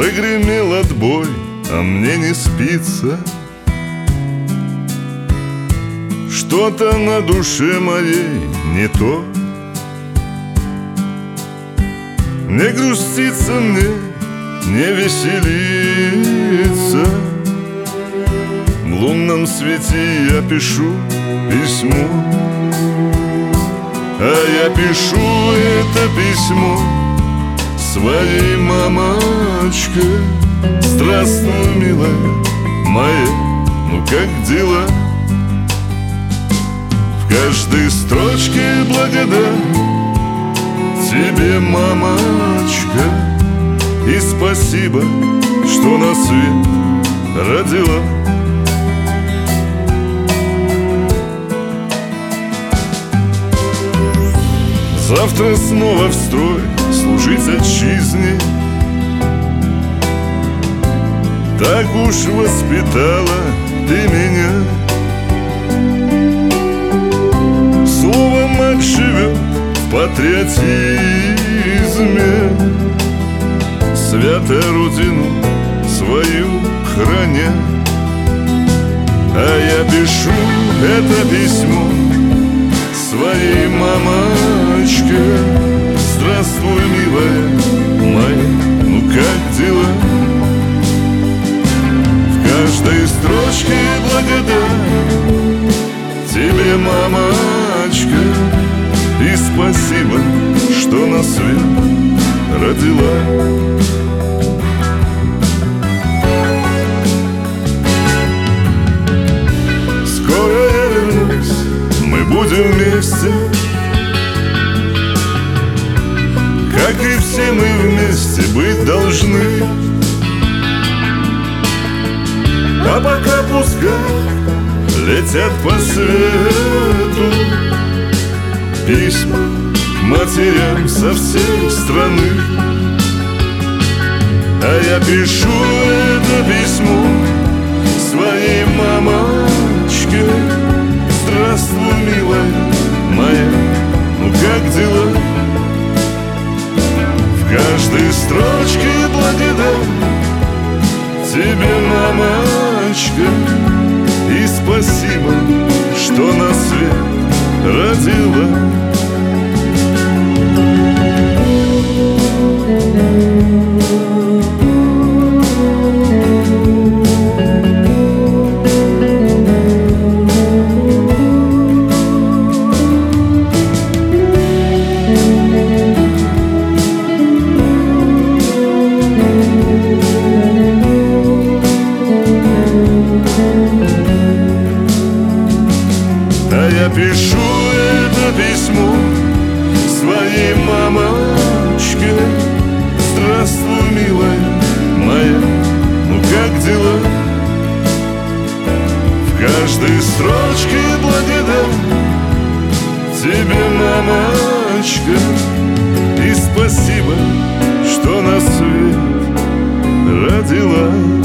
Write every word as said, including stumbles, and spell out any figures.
Прогремел отбой, а мне не спится. Что-то на душе моей не то. Не грустится мне, не веселиться. В лунном свете я пишу письмо. А я пишу это письмо своей мамочке. Здравствуй, милая моя, ну как дела? В каждой строчке благодар тебе, мамочка. И спасибо, что на свет родила. Завтра снова в строй служить отчизне. Так уж воспитала ты меня. Словом, мать живет в патриотизме, свято родину свою храня. А я пишу это письмо своей мамочке. Здравствуй, милая моя, ну как дела? В каждой строчке благодаря тебе, мамочка. И спасибо, что на свет родила. Будем вместе, как и все мы вместе быть должны. А пока пускай летят по свету письма к матерям со всей страны. А я пишу это письмо своей мамочке. Здравствуй, милая моя, ну как дела? В каждой строчке благодарю тебе, мамочка. И спасибо, что на свет родила. Пишу это письмо своей мамочке. Здравствуй, милая моя, ну как дела? В каждой строчке благодарю тебе, мамочка. И спасибо, что на свет родила.